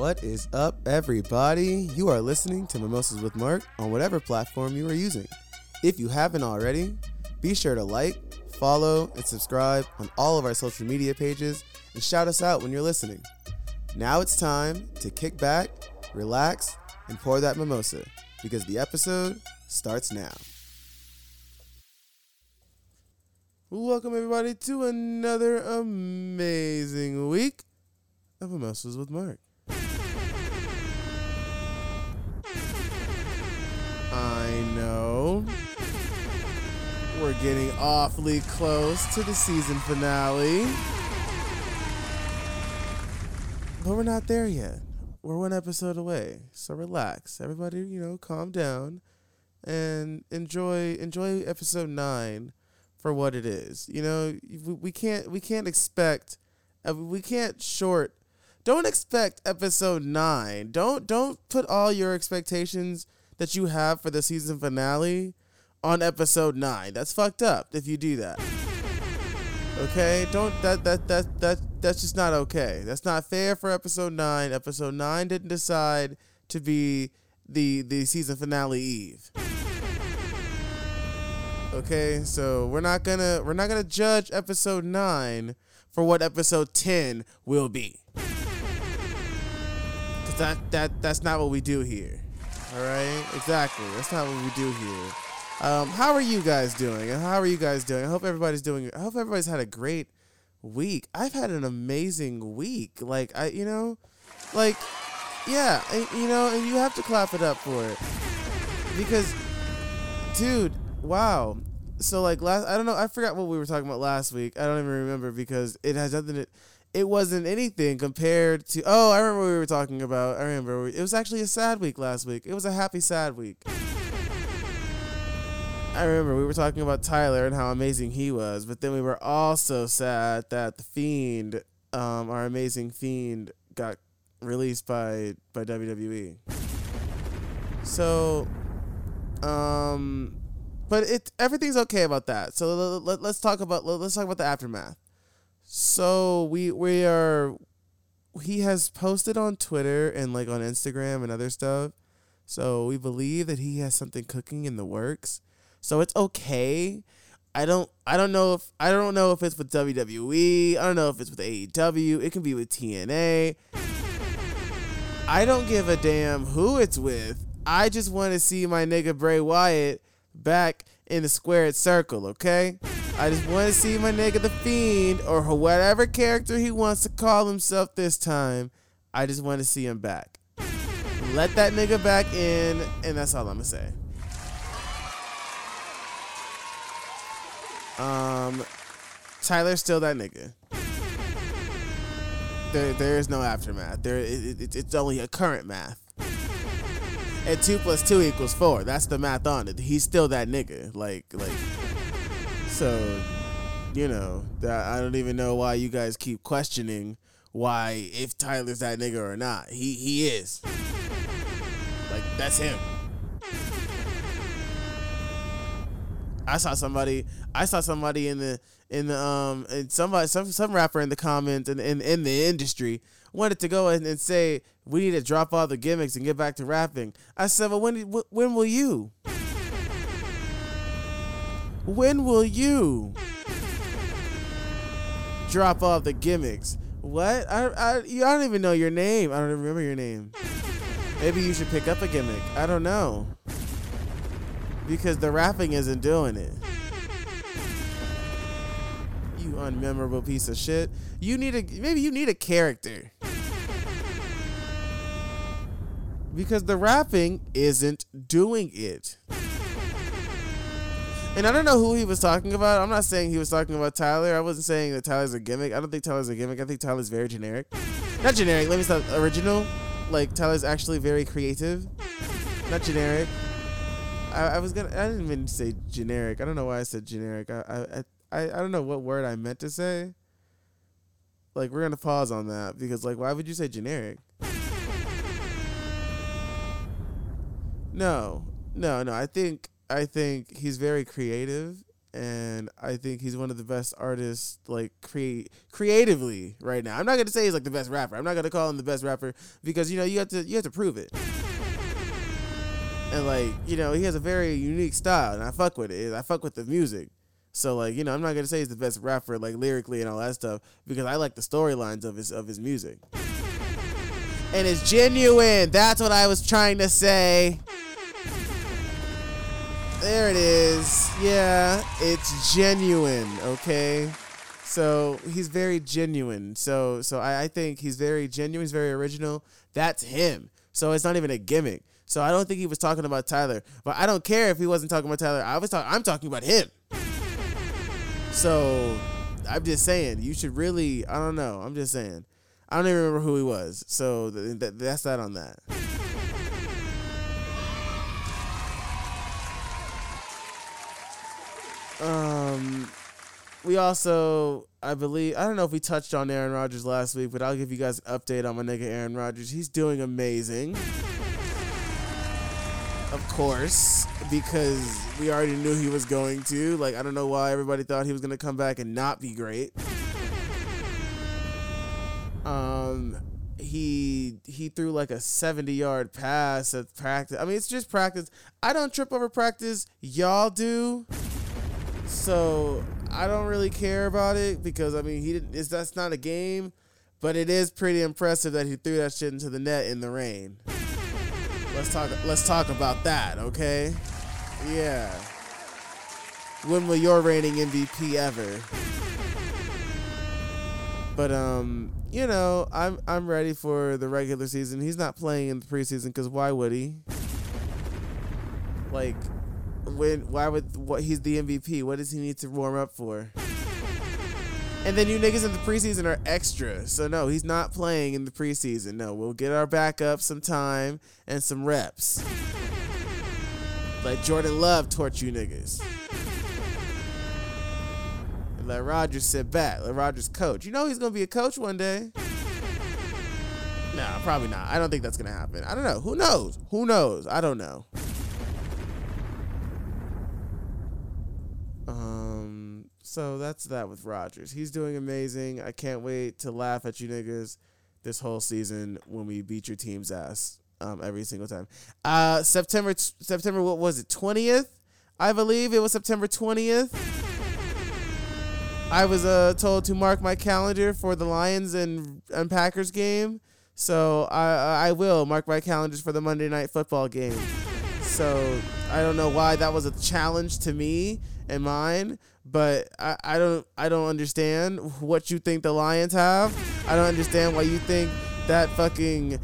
What is up, everybody? You are listening to Mimosas with Mark on whatever platform you are using. If you haven't already, be sure to like, follow, and subscribe on all of our social media pages and shout us out when you're listening. Now it's time to kick back, relax, and pour that mimosa because the episode starts now. Welcome, everybody, to another amazing week of Mimosas with Mark. I know. We're getting awfully close to the season finale. But we're not there yet. We're one episode away. So relax. Everybody, calm down and enjoy episode 9 for what it is. Don't expect episode 9. Don't put all your expectations that you have for the season finale on episode 9. That's fucked up if you do that. Okay? That's just not okay. That's not fair for episode 9. Episode 9 didn't decide to be the season finale eve. Okay? So we're not gonna judge episode 9 for what episode 10 will be. That's not what we do here. All right? Exactly. That's not what we do here. How are you guys doing? I hope everybody's doing. I hope everybody's had a great week. I've had an amazing week. And you have to clap it up for it. Because, dude, wow. So, I forgot what we were talking about last week. I don't even remember because it has nothing to... It wasn't anything compared to... Oh, I remember what we were talking about. It was actually a sad week last week. It was a happy, sad week. I remember we were talking about Tyler and how amazing he was, but then we were also sad that The Fiend, our amazing Fiend, got released by WWE. So, but everything's okay about that. So let's talk about the aftermath. So he has posted on Twitter and on Instagram and other stuff. So we believe that he has something cooking in the works. So it's okay. I don't know if it's with WWE. I don't know if it's with AEW. It can be with TNA. I don't give a damn who it's with. I just want to see my nigga Bray Wyatt back in the squared circle, okay? I just want to see my nigga The Fiend, or whatever character he wants to call himself this time. I just want to see him back. Let that nigga back in, and that's all I'm going to say. Tyler's still that nigga. There is no aftermath. It's only a current math. And 2 + 2 = 4. That's the math on it. He's still that nigga. So, I don't even know why you guys keep questioning why, if Tyler's that nigga or not. He is. That's him. I saw somebody some rapper in the comments and in the industry wanted to go and say, we need to drop all the gimmicks and get back to rapping. I said, well, when will you? When will you drop off the gimmicks? What? I don't even know your name. I don't even remember your name. Maybe you should pick up a gimmick. I don't know. Because the rapping isn't doing it. You unmemorable piece of shit. Maybe you need a character. Because the rapping isn't doing it. And I don't know who he was talking about. I'm not saying he was talking about Tyler. I wasn't saying that Tyler's a gimmick. I don't think Tyler's a gimmick. I think Tyler's very generic. Not generic. Let me stop. Original. Tyler's actually very creative. Not generic. I didn't even say generic. I don't know why I said generic. I don't know what word I meant to say. We're going to pause on that. Because, why would you say generic? No. I think he's very creative And I think he's one of the best artists, like, creatively right now. I'm not going to say he's, like, the best rapper. I'm not going to call him the best rapper because, you know, you have to prove it. And, like, you know, he has a very unique style, and I fuck with it. I fuck with the music. So, like, you know, I'm not going to say he's the best rapper, like, lyrically and all that stuff, because I like the storylines of his music. And it's genuine. That's what I was trying to say. There it is. Yeah, it's genuine, okay? So he's very genuine. So I think he's very genuine. He's very original. That's him. So it's not even a gimmick. So I don't think he was talking about Tyler. But I don't care if he wasn't talking about Tyler. I'm talking about him. So I'm just saying, you should really, I don't know. I'm just saying. I don't even remember who he was. So that's that on that. We also, I believe, I don't know if we touched on Aaron Rodgers last week, but I'll give you guys an update on my nigga Aaron Rodgers. He's doing amazing. Of course, because we already knew he was going to. Like, I don't know why everybody thought he was going to come back and not be great. He threw like a 70-yard pass at practice. I mean, it's just practice. I don't trip over practice. Y'all do. So I don't really care about it because, I mean, he didn't. That's not a game, but it is pretty impressive that he threw that shit into the net in the rain. Let's talk about that, okay? Yeah. When will your reigning MVP ever? But you know, I'm ready for the regular season. He's not playing in the preseason because why would he? Like. He's the MVP. What does he need to warm up for? And then you niggas in the preseason are extra. So no, he's not playing in the preseason. No, we'll get our backup some time and some reps. Let Jordan Love torch you niggas. And let Rodgers sit back. Let Rodgers coach. You know he's gonna be a coach one day. Nah, probably not. I don't think that's gonna happen. I don't know. Who knows? I don't know. So that's that with Rodgers. He's doing amazing. I can't wait to laugh at you niggas this whole season when we beat your team's ass every single time. September, what was it, 20th? I believe it was September 20th. I was told to mark my calendar for the Lions and Packers game. So I will mark my calendars for the Monday Night Football game. So I don't know why that was a challenge to me and mine, but I don't understand what you think the Lions have. I don't understand why you think that fucking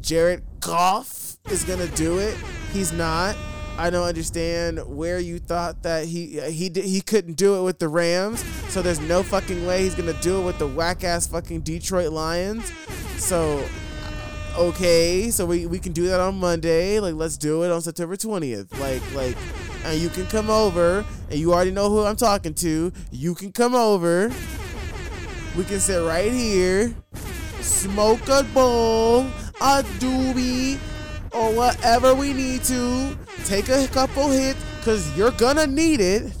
Jared Goff is gonna do it. He's not. I don't understand where you thought that he couldn't do it with the Rams. So there's no fucking way he's gonna do it with the whack ass fucking Detroit Lions. So. Okay, so we can do that on Monday. Like, let's do it on September 20th. Like, and you can come over, and you already know who I'm talking to. You can come over. We can sit right here, smoke a bowl, a doobie, or whatever we need to. Take a couple hits, because you're gonna need it.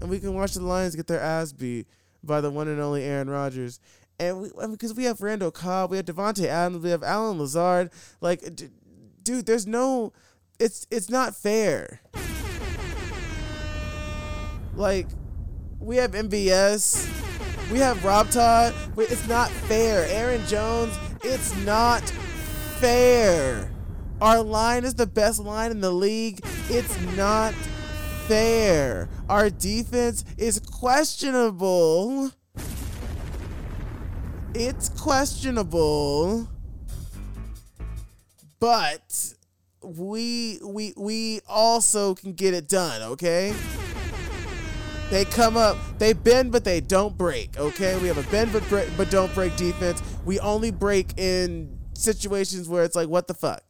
And we can watch the Lions get their ass beat by the one and only Aaron Rodgers. And because we have Randall Cobb, we have Devontae Adams, we have Alan Lazard. Like, dude, there's no, it's not fair. Like, we have MBS, we have Rob Todd. It's not fair. Aaron Jones, it's not fair. Our line is the best line in the league. It's not fair. Our defense is questionable. It's questionable, but we also can get it done, okay? They come up, they bend, but they don't break, okay? We have a bend but don't break defense. We only break in situations where it's like, what the fuck?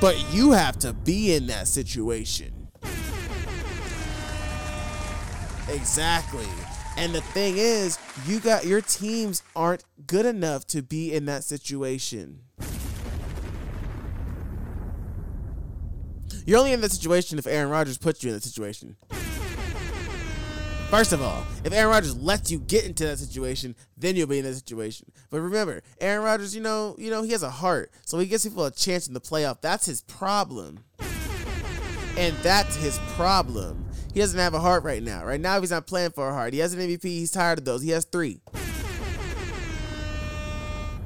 But you have to be in that situation. Exactly. And the thing is, you got your teams aren't good enough to be in that situation. You're only in that situation if Aaron Rodgers puts you in that situation. First of all, if Aaron Rodgers lets you get into that situation, then you'll be in that situation. But remember, Aaron Rodgers, he has a heart. So he gives people a chance in the playoff. That's his problem. And that's his problem. He doesn't have a heart right now. Right now, he's not playing for a heart. He has an MVP. He's tired of those. He has 3.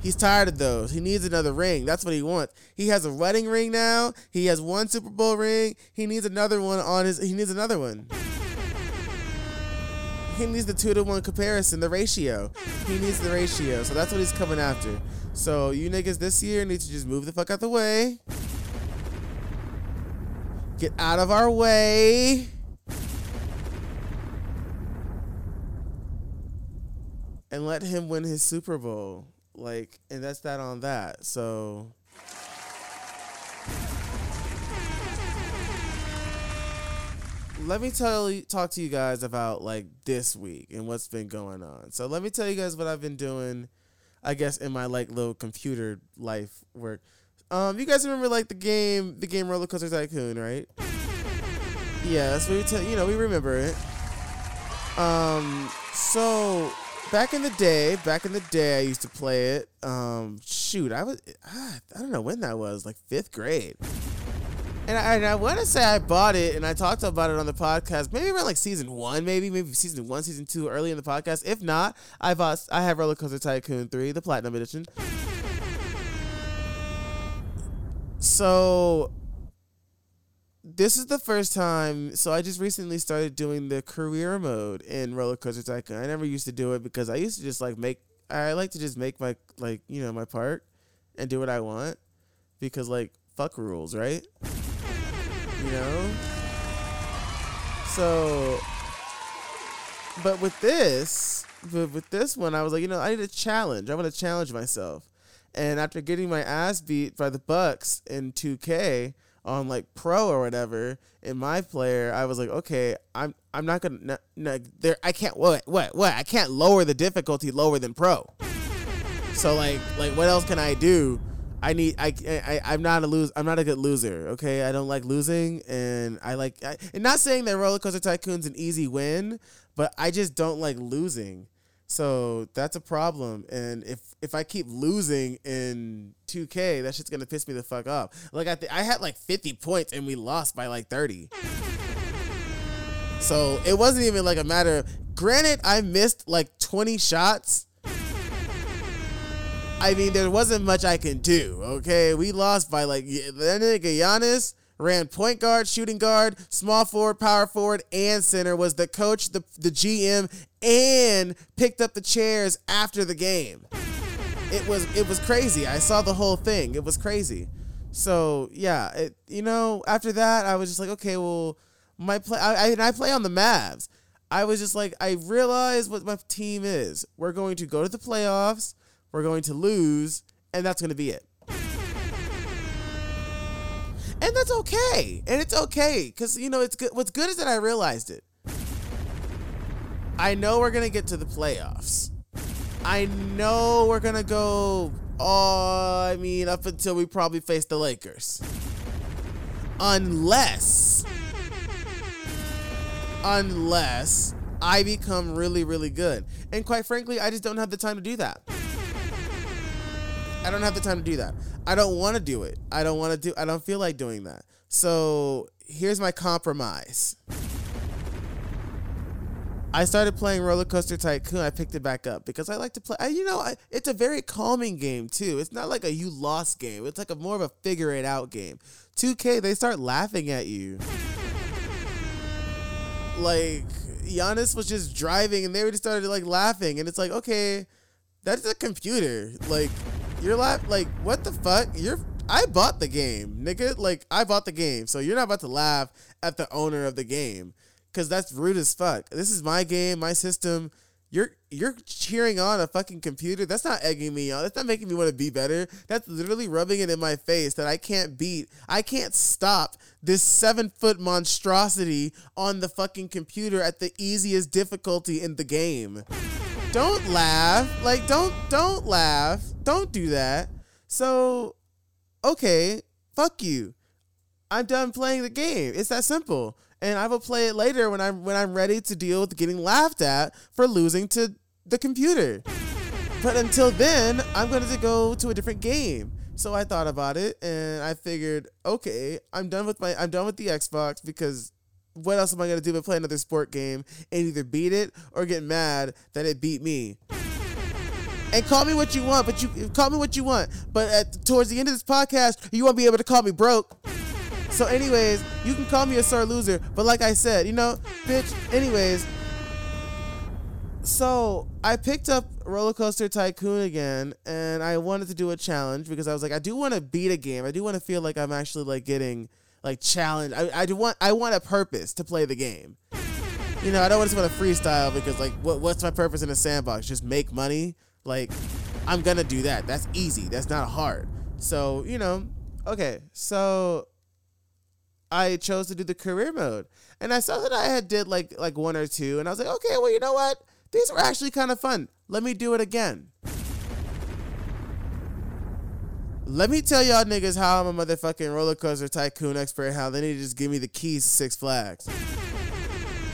He's tired of those. He needs another ring. That's what he wants. He has a wedding ring now. He has 1 Super Bowl ring. He needs another one on his... He needs another one. He needs the 2-to-1 comparison, the ratio. He needs the ratio. So that's what he's coming after. So you niggas this year need to just move the fuck out the way. Get out of our way. And let him win his Super Bowl. And that's that on that. So... Let me talk to you guys about this week and what's been going on. So let me tell you guys what I've been doing, I guess, in my little computer life work. You guys remember the game Rollercoaster Tycoon, right? Yeah, so we remember it. So back in the day, I used to play it. I don't know when that was, 5th grade. And I want to say I bought it, and I talked about it on the podcast, maybe around season 1, maybe season 1, season 2, early in the podcast. If not, I have Rollercoaster Tycoon 3, the Platinum Edition. So this is the first time. So I just recently started doing the career mode in Rollercoaster Tycoon. I never used to do it because I used to just make my my part and do what I want because fuck rules, right? So, but with this one, I was I need a challenge. I want to challenge myself. And after getting my ass beat by the Bucks in 2K on pro or whatever in my player, I was okay, I'm not gonna there. I can't what? I can't lower the difficulty lower than pro. So what else can I do? I'm not a good loser. Okay, I don't like losing, and and not saying that Rollercoaster Tycoon's an easy win, but I just don't like losing. So that's a problem. And if I keep losing in 2K, that shit's gonna piss me the fuck off. I had 50 points and we lost by 30. So it wasn't even a matter of. Granted, I missed 20 shots. There wasn't much I can do, okay? We lost by, that nigga Giannis ran point guard, shooting guard, small forward, power forward, and center, was the coach, the GM, and picked up the chairs after the game. It was crazy. I saw the whole thing. It was crazy. So, yeah, after that, I was just okay, well, I play on the Mavs. I was just I realized what my team is. We're going to go to the playoffs. We're going to lose, and that's going to be it. And that's okay. And it's okay, because, it's good. What's good is that I realized it. I know we're going to get to the playoffs. I know we're going to go, up until we probably face the Lakers. Unless I become really, really good. And quite frankly, I just don't have the time to do that. I don't have the time to do that. I don't want to do it. I don't feel like doing that. So here's my compromise. I started playing Rollercoaster Tycoon. I picked it back up because I like to play. It's a very calming game too. It's not a you lost game. It's a more of a figure it out game. 2K, they start laughing at you. Giannis was just driving and they just started laughing, and it's okay, that's a computer. You're laughing, what the fuck? I bought the game, nigga. I bought the game, so you're not about to laugh at the owner of the game, because that's rude as fuck. This is my game, my system. You're cheering on a fucking computer. That's not egging me on. That's not making me want to be better. That's literally rubbing it in my face that I can't beat. I can't stop this 7-foot monstrosity on the fucking computer at the easiest difficulty in the game. Don't laugh. Don't laugh. Don't do that. So, okay, fuck you. I'm done playing the game. It's that simple. And I will play it later when I'm ready to deal with getting laughed at for losing to the computer. But until then, I'm going to go to a different game. So I thought about it and I figured, okay, I'm done with the Xbox, because what else am I going to do but play another sport game and either beat it or get mad that it beat me? And call me what you want, but towards the end of this podcast, you won't be able to call me broke. So anyways, you can call me a sore loser, but like I said, bitch, anyways. So I picked up Rollercoaster Tycoon again, and I wanted to do a challenge because I was like, I do want to beat a game. I do want to feel like I'm actually like getting like challenged. I want a purpose to play the game. I don't just want to freestyle because like what's my purpose in a sandbox? Just make money. Like, I'm gonna do that. That's easy. That's not hard. So, okay. So I chose to do the career mode, and I saw that I had did like one or two, and I was like, okay, well, you know what? These were actually kind of fun. Let me do it again. Let me tell y'all niggas how I'm a motherfucking roller coaster tycoon expert. How they need to just give me the keys to Six Flags.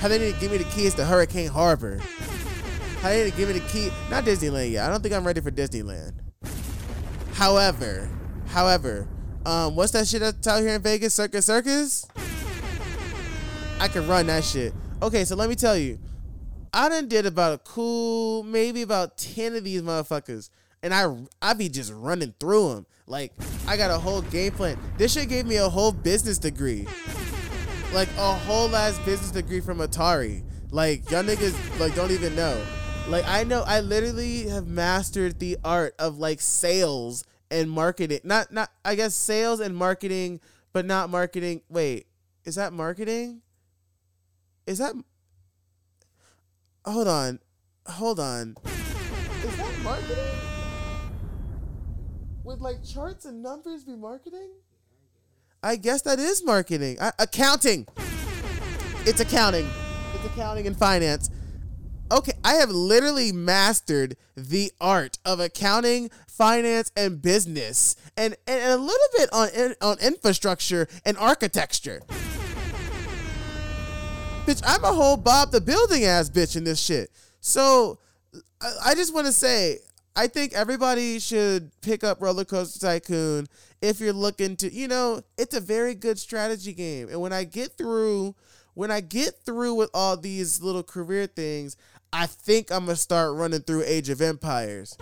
How they need to give me the keys to Hurricane Harbor. I need to give it a key. Not Disneyland yet. I don't think I'm ready for Disneyland. However, what's that shit that's out here in Vegas? Circus Circus? I could run that shit. Okay, so let me tell you. I done did maybe about 10 of these motherfuckers. And I be just running through them. Like, I got a whole game plan. This shit gave me a whole business degree. Like, a whole ass business degree from Atari. Like, y'all niggas, like, don't even know. Like, I know, I literally have mastered the art of like sales and marketing. Not I guess sales and marketing, but not marketing. Wait, is that marketing? Is that? Hold on. Is that marketing? Would like charts and numbers be marketing? I guess that is marketing. Accounting. It's accounting. It's accounting and finance. Okay, I have literally mastered the art of accounting, finance, and business, and a little bit on infrastructure and architecture. Bitch, I'm a whole Bob the Building ass bitch in this shit. So I just want to say, I think everybody should pick up Rollercoaster Tycoon if you're looking to, it's a very good strategy game. And when I get through with all these little career things, I think I'm going to start running through Age of Empires.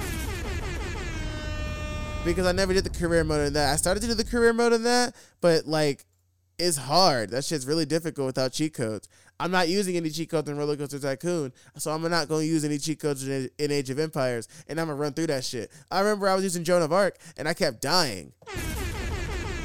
Because I never did the career mode in that. I started to do the career mode in that, but, like, it's hard. That shit's really difficult without cheat codes. I'm not using any cheat codes in Rollercoaster Tycoon, so I'm not going to use any cheat codes in Age of Empires, and I'm going to run through that shit. I remember I was using Joan of Arc, and I kept dying.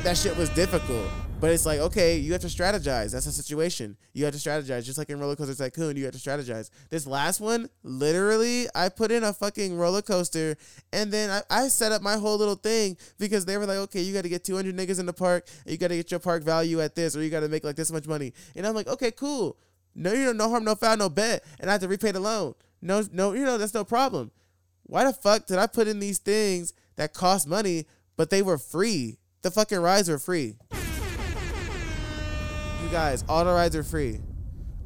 That shit was difficult. But it's like, okay, you have to strategize. That's the situation. You have to strategize. Just like in Rollercoaster Tycoon, you have to strategize. This last one, literally, I put in a fucking roller coaster, and then I set up my whole little thing because they were like, okay, you got to get 200 niggas in the park, and you got to get your park value at this, or you got to make like this much money. And I'm like, okay, cool. No, no harm, no foul, no bet. And I have to repay the loan. No, that's no problem. Why the fuck did I put in these things that cost money, but they were free? The fucking rides were free. Guys, all the rides are free.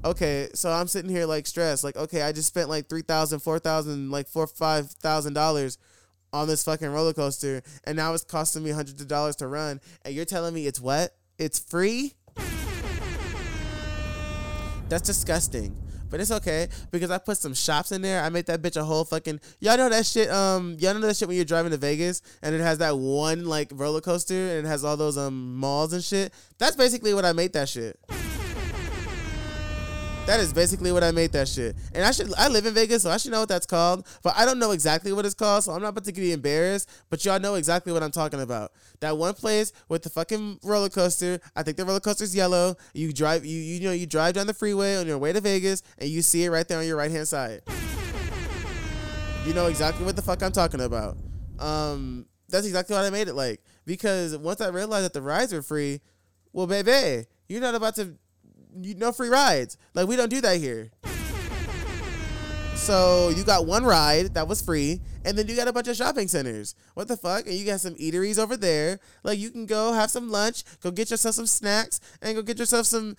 Okay, so I'm sitting here like stressed, like, okay, I just spent like $5,000 on this fucking roller coaster, and now it's costing me hundreds of dollars to run, and you're telling me it's what? It's free? That's disgusting. But it's okay, because I put some shops in there. I made that bitch a whole fucking, y'all know that shit when you're driving to Vegas and it has that one like roller coaster and it has all those malls and shit. That's basically what I made that shit. That is basically what I made that shit. And I live in Vegas, so I should know what that's called. But I don't know exactly what it's called, so I'm not about to get embarrassed. But y'all know exactly what I'm talking about. That one place with the fucking roller coaster. I think the roller coaster's yellow. You drive, you drive down the freeway on your way to Vegas, and you see it right there on your right hand side. You know exactly what the fuck I'm talking about. That's exactly what I made it like. Because once I realized that the rides were free, well, baby, you're not about to. No free rides. Like, we don't do that here. So you got one ride that was free, and then you got a bunch of shopping centers. What the fuck? And you got some eateries over there. Like, you can go have some lunch, go get yourself some snacks, and go get yourself some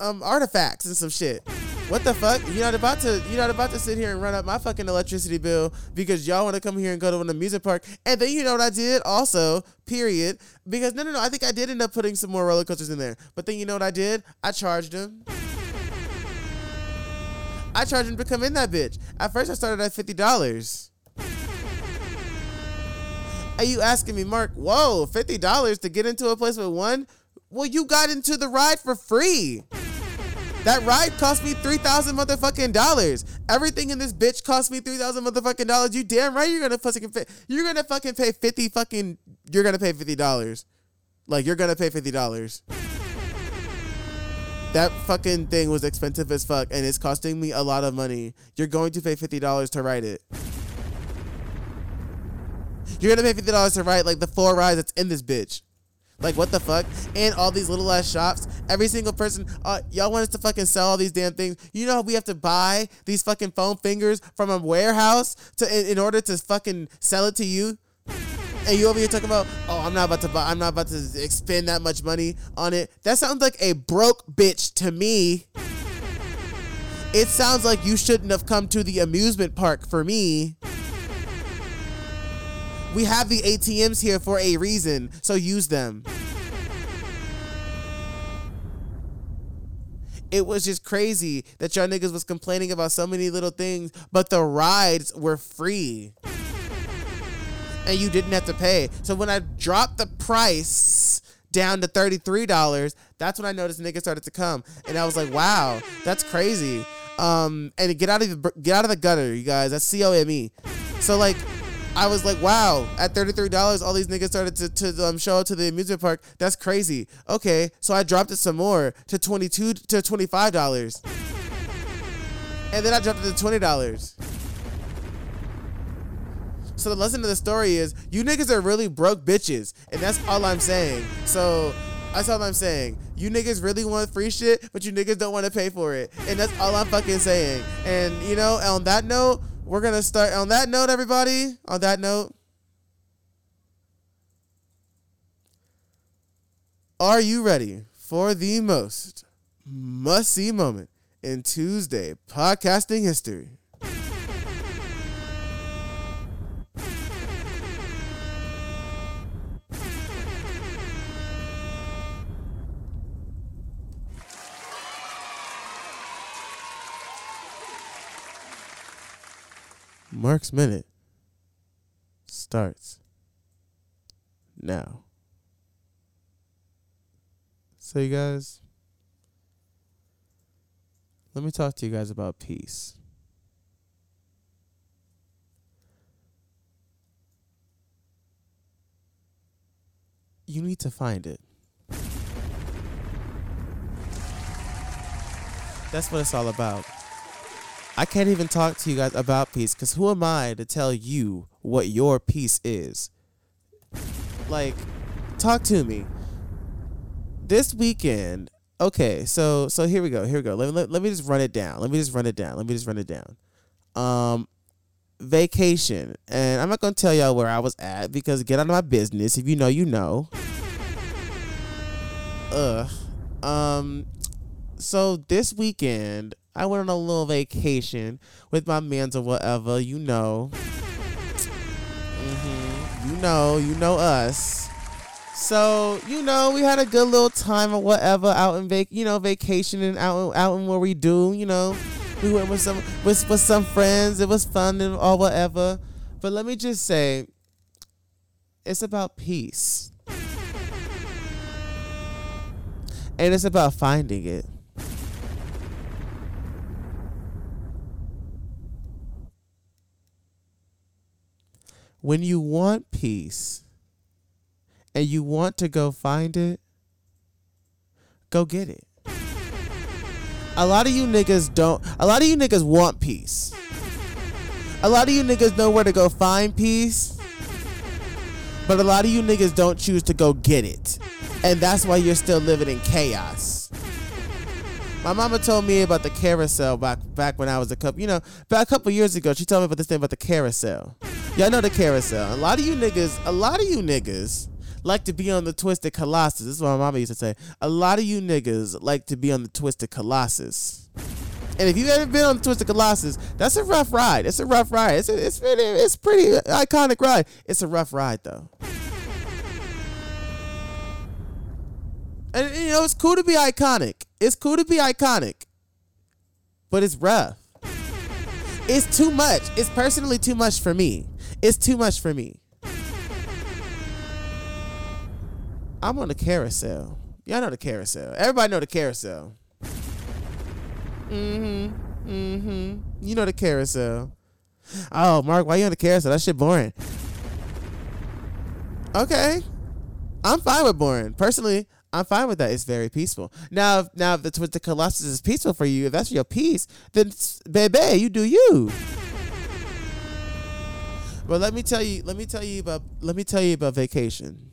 artifacts and some shit. What the fuck? You're not about to sit here and run up my fucking electricity bill because y'all want to come here and go to an amusement park. And then you know what I did also, period. Because no, I think I did end up putting some more roller coasters in there. But then you know what I did? I charged them. I charged him to come in that bitch. At first, I started at $50. Are you asking me, Mark? Whoa, $50 to get into a place with one? Well, you got into the ride for free. That ride cost me $3,000 motherfucking dollars. Everything in this bitch cost me $3,000 motherfucking dollars. You damn right you're gonna pay $50. Like, you're gonna pay $50. That fucking thing was expensive as fuck, and it's costing me a lot of money. You're going to pay $50 to ride it. You're going to pay $50 to ride, like, the four rides that's in this bitch. Like, what the fuck? And all these little-ass shops. Every single person. Y'all want us to fucking sell all these damn things. You know how we have to buy these fucking foam fingers from a warehouse in order to fucking sell it to you? And you over here talking about, oh, I'm not about to expend that much money on it. That sounds like a broke bitch to me. It sounds like you shouldn't have come to the amusement park for me. We have the ATMs here for a reason, so use them. It was just crazy that y'all niggas was complaining about so many little things, but the rides were free. And you didn't have to pay. So when I dropped the price down to $33, that's when I noticed niggas started to come. And I was like, wow, that's crazy. And get out of the gutter, you guys. That's COME. So, like, I was like, wow, at $33, all these niggas started to show up to the amusement park. That's crazy. Okay, so I dropped it some more to $22 to $25. And then I dropped it to $20. So the lesson of the story is, you niggas are really broke bitches. And that's all I'm saying. So that's all I'm saying. You niggas really want free shit, but you niggas don't want to pay for it. And that's all I'm fucking saying. And, you know, on that note, we're going to start. On that note, everybody. On that note. Are you ready for the most must-see moment in Tuesday podcasting history? Mark's Minute starts now. So, you guys, let me talk to you guys about peace. You need to find it. That's what it's all about. I can't even talk to you guys about peace because who am I to tell you what your peace is? Like, talk to me. This weekend, okay, so here we go. Let me just run it down. Vacation. And I'm not going to tell y'all where I was at because get out of my business. If you know, you know. So this weekend, I went on a little vacation with my mans or whatever, you know. Mm-hmm. You know us. So, you know, we had a good little time or whatever out in vacationing out in where we do, you know. We went with some friends. It was fun and all whatever. But let me just say, it's about peace. And it's about finding it. When you want peace and you want to go find it, go get it. A lot of you niggas want peace. A lot of you niggas know where to go find peace, but a lot of you niggas don't choose to go get it. And that's why you're still living in chaos. My mama told me about the carousel back when I was a couple years ago. She told me about this thing about the carousel. Y'all know the carousel. A lot of you niggas like to be on the Twisted Colossus. This is what my mama used to say. A lot of you niggas like to be on the Twisted Colossus. And if you've ever been on the Twisted Colossus, that's a rough ride. It's a rough ride. It's pretty iconic ride. It's a rough ride, though. And, you know, it's cool to be iconic. But it's rough. It's too much. It's personally too much for me. I'm on the carousel. Y'all know the carousel. Everybody know the carousel. You know the carousel. Oh, Mark, why you on the carousel? That shit boring. Okay. I'm fine with boring. Personally, I'm fine with that. It's very peaceful. Now if the Twisted Colossus is peaceful for you, if that's your peace, then baby, you do you. But let me tell you about vacation.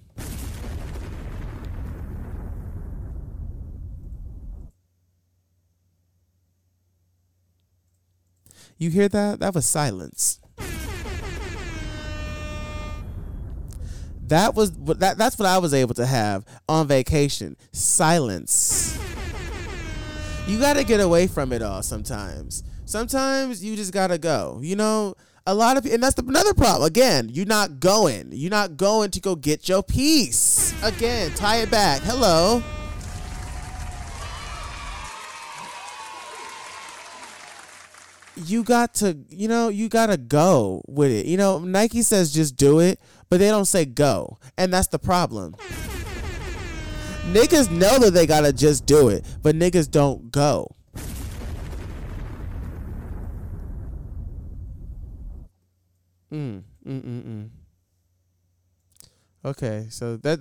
You hear that? That was silence. That's what I was able to have on vacation. Silence. You got to get away from it all sometimes. Sometimes you just got to go. You know, and that's another problem. Again, you're not going. You're not going to go get your peace. Again, tie it back. Hello. You gotta go with it. You know, Nike says just do it, but they don't say go. And that's the problem. Niggas know that they gotta just do it, but niggas don't go. Okay, so that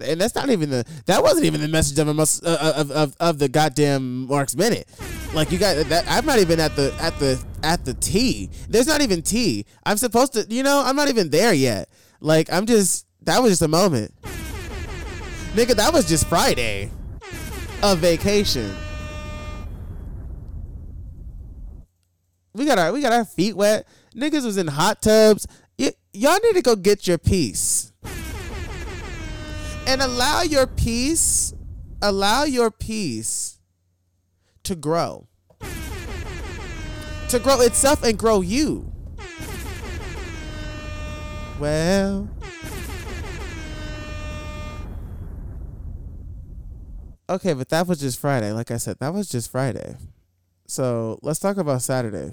wasn't even the message of the goddamn Mark's Minute. Like, you guys, I'm not even at the tea. There's not even tea. I'm supposed to, I'm not even there yet. Like, that was just a moment. Nigga, that was just Friday of vacation. We got our feet wet. Niggas was in hot tubs. Y'all need to go get your peace. And allow your peace to grow itself and grow you. Well, okay, but that was just Friday. Like I said, that was just Friday. So let's talk about Saturday.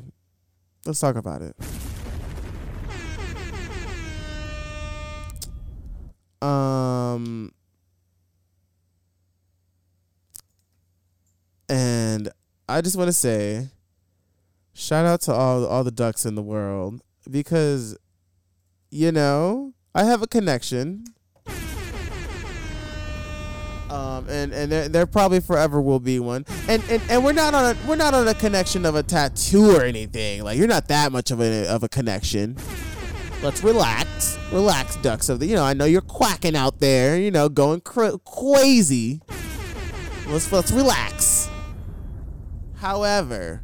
Let's talk about it. And I just want to say, shout out to all the ducks in the world, because, I have a connection. And there probably forever will be one. And we're not on a connection of a tattoo or anything. Like, you're not that much of a connection. Let's relax, ducks of the. I know you're quacking out there, going crazy. Let's relax. However,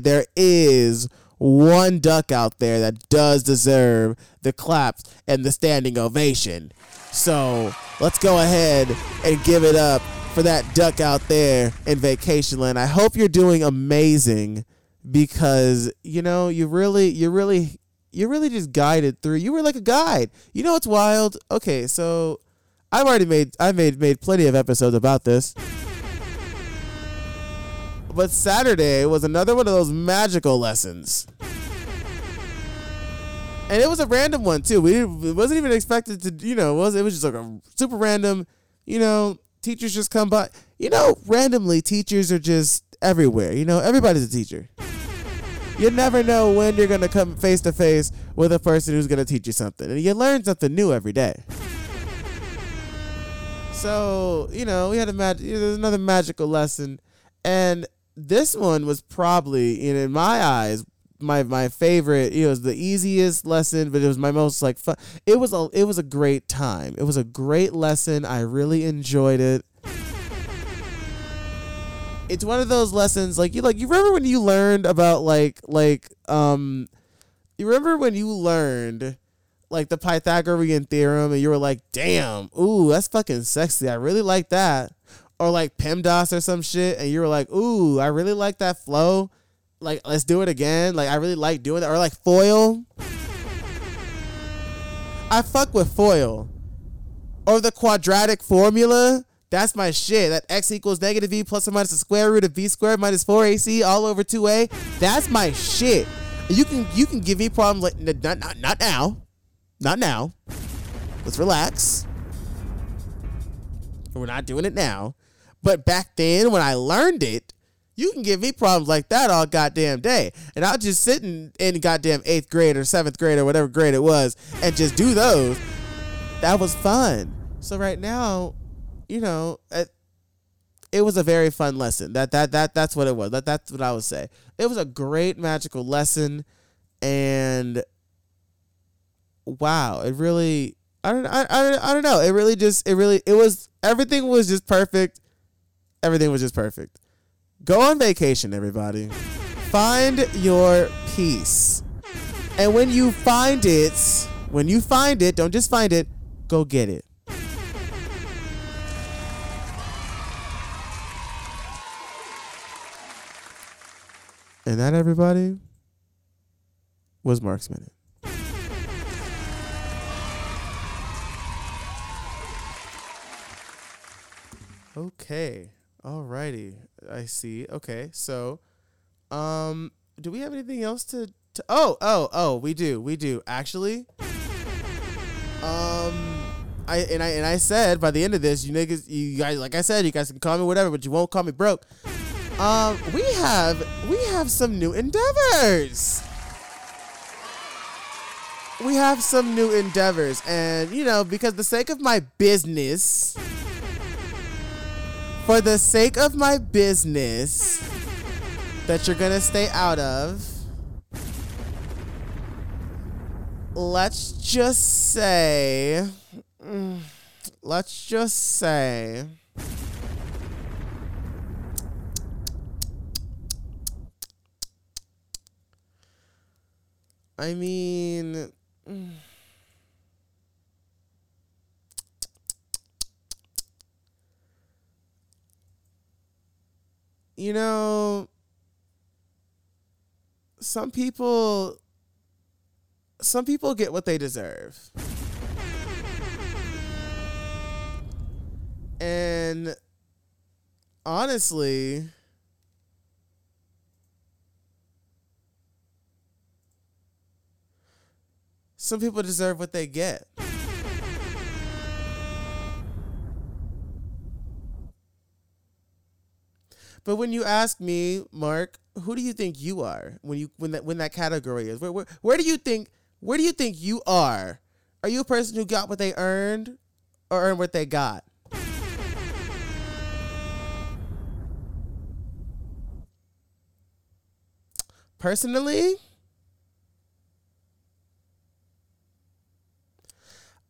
there is one duck out there that does deserve the claps and the standing ovation. So let's go ahead and give it up for that duck out there in Vacation Land. I hope you're doing amazing, because you're really just guided through. You were like a guide. You know what's wild? Okay, so I made plenty of episodes about this. But Saturday was another one of those magical lessons. And it was a random one too. It wasn't even expected to, it was just like a super random, teachers just come by. Randomly teachers are just everywhere. Everybody's a teacher. You never know when you're going to come face to face with a person who's going to teach you something. And you learn something new every day. So, we had another magical lesson. And this one was probably, in my eyes, my favorite. It was the easiest lesson, but it was my most fun. It was a great time. It was a great lesson. I really enjoyed it. It's one of those lessons, you remember when you learned about you remember when you learned the Pythagorean theorem and you were like, damn, ooh, that's fucking sexy. I really like that. Or PEMDAS or some shit, and you were like, ooh, I really like that flow. Let's do it again. I really like doing that. Or foil. I fuck with foil. Or the quadratic formula. That's my shit. That x = -v plus or minus the square root of v squared minus 4ac all over 2a. That's my shit. You can give me problems like not now. Let's relax. We're not doing it now. But back then when I learned it, you can give me problems like that all goddamn day. And I'll just sit in goddamn 8th grade or 7th grade or whatever grade it was and just do those. That was fun. So right now, it was a very fun lesson. That's what it was. That's what I would say. It was a great magical lesson, and wow, it really I don't know. Everything was just perfect. Go on vacation, everybody. Find your peace. And when you find it, don't just find it, go get it. And that, everybody, was Mark's Minute. Okay. Alrighty. I see. Okay. So, do we have anything else to we do. Actually, I said by the end of this, you guys, like I said, you guys can call me whatever, but you won't call me broke. We have some new endeavors. We have some new endeavors, and because the sake of my business, that you're gonna stay out of, let's just say I mean, some people get what they deserve. And honestly, some people deserve what they get. But when you ask me, Mark, who do you think you are when that category is? Where do you think you are? Are you a person who got what they earned or earned what they got? Personally,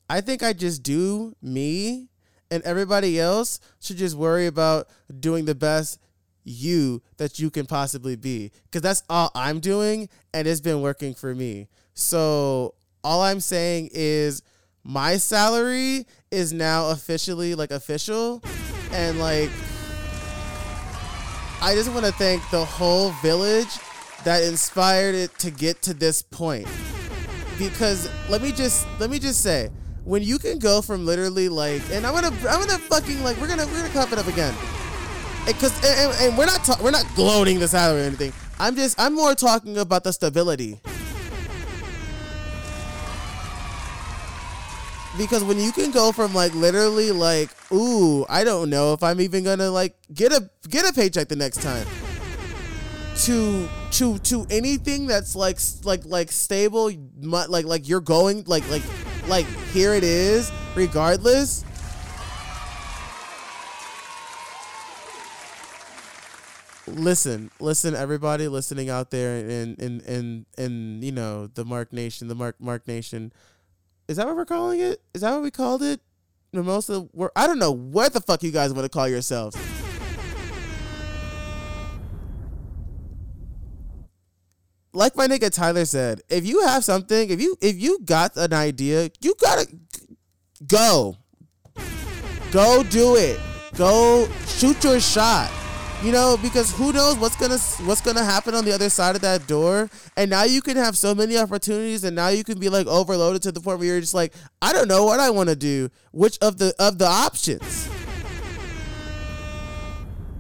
I think I just do me, and everybody else should just worry about doing the best you that you can possibly be, because that's all I'm doing, and it's been working for me. So all I'm saying is my salary is now officially official, and I just want to thank the whole village that inspired it to get to this point. Because let me just say, when you can go from literally and I'm gonna fucking we're gonna clap it up again, and we're not gloating this out or anything. I'm more talking about the stability. Because when you can go from ooh, I don't know if I'm even gonna get a paycheck the next time, to anything that's stable, like you're going like here it is regardless. Listen, everybody listening out there in the Mark Nation, Mark Nation. Is that what we're calling it? Is that what we called it? Mimosa, I don't know what the fuck you guys want to call yourselves. like my nigga Tyler said, if you have something, if you got an idea, you gotta go. Go do it. Go shoot your shot. You know, because who knows what's gonna happen on the other side of that door. And now you can have so many opportunities, and now you can be like overloaded to the point where you're just like, I don't know what I wanna do. Which of the options?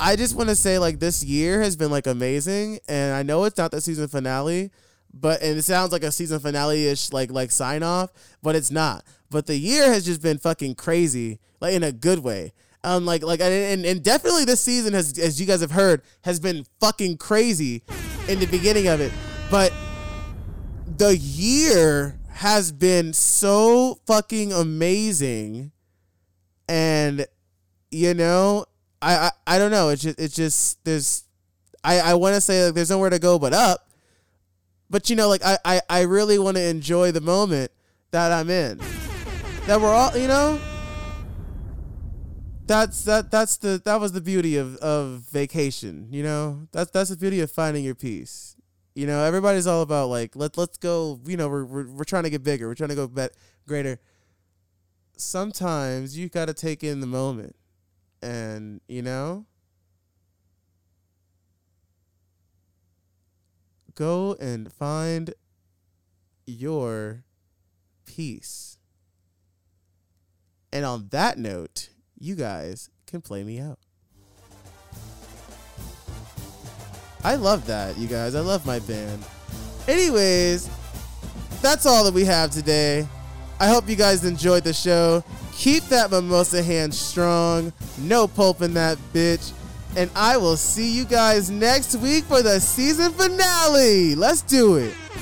I just want to say, like, this year has been, like, amazing, and I know it's not the season finale, and it sounds like a season finale-ish, like sign-off, but it's not. But the year has just been fucking crazy, like, in a good way. And definitely this season, has, as you guys have heard, has been fucking crazy in the beginning of it. But the year has been so fucking amazing, and, you know... I don't know. It's just there's I want to say, like, there's nowhere to go but up, but you know, like, I really want to enjoy the moment that I'm in, that we're all, you know. That was the beauty of vacation, you know. That's the beauty of finding your peace, you know. Everybody's all about, like, let's go, you know. We're trying to get bigger. We're trying to go greater. Sometimes you got to take in the moment. And, you know, go and find your peace. And on that note, you guys can play me out. I love that, you guys. I love my band. Anyways, that's all that we have today. I hope you guys enjoyed the show. Keep that mimosa hand strong. No pulp in that bitch. And I will see you guys next week for the season finale. Let's do it.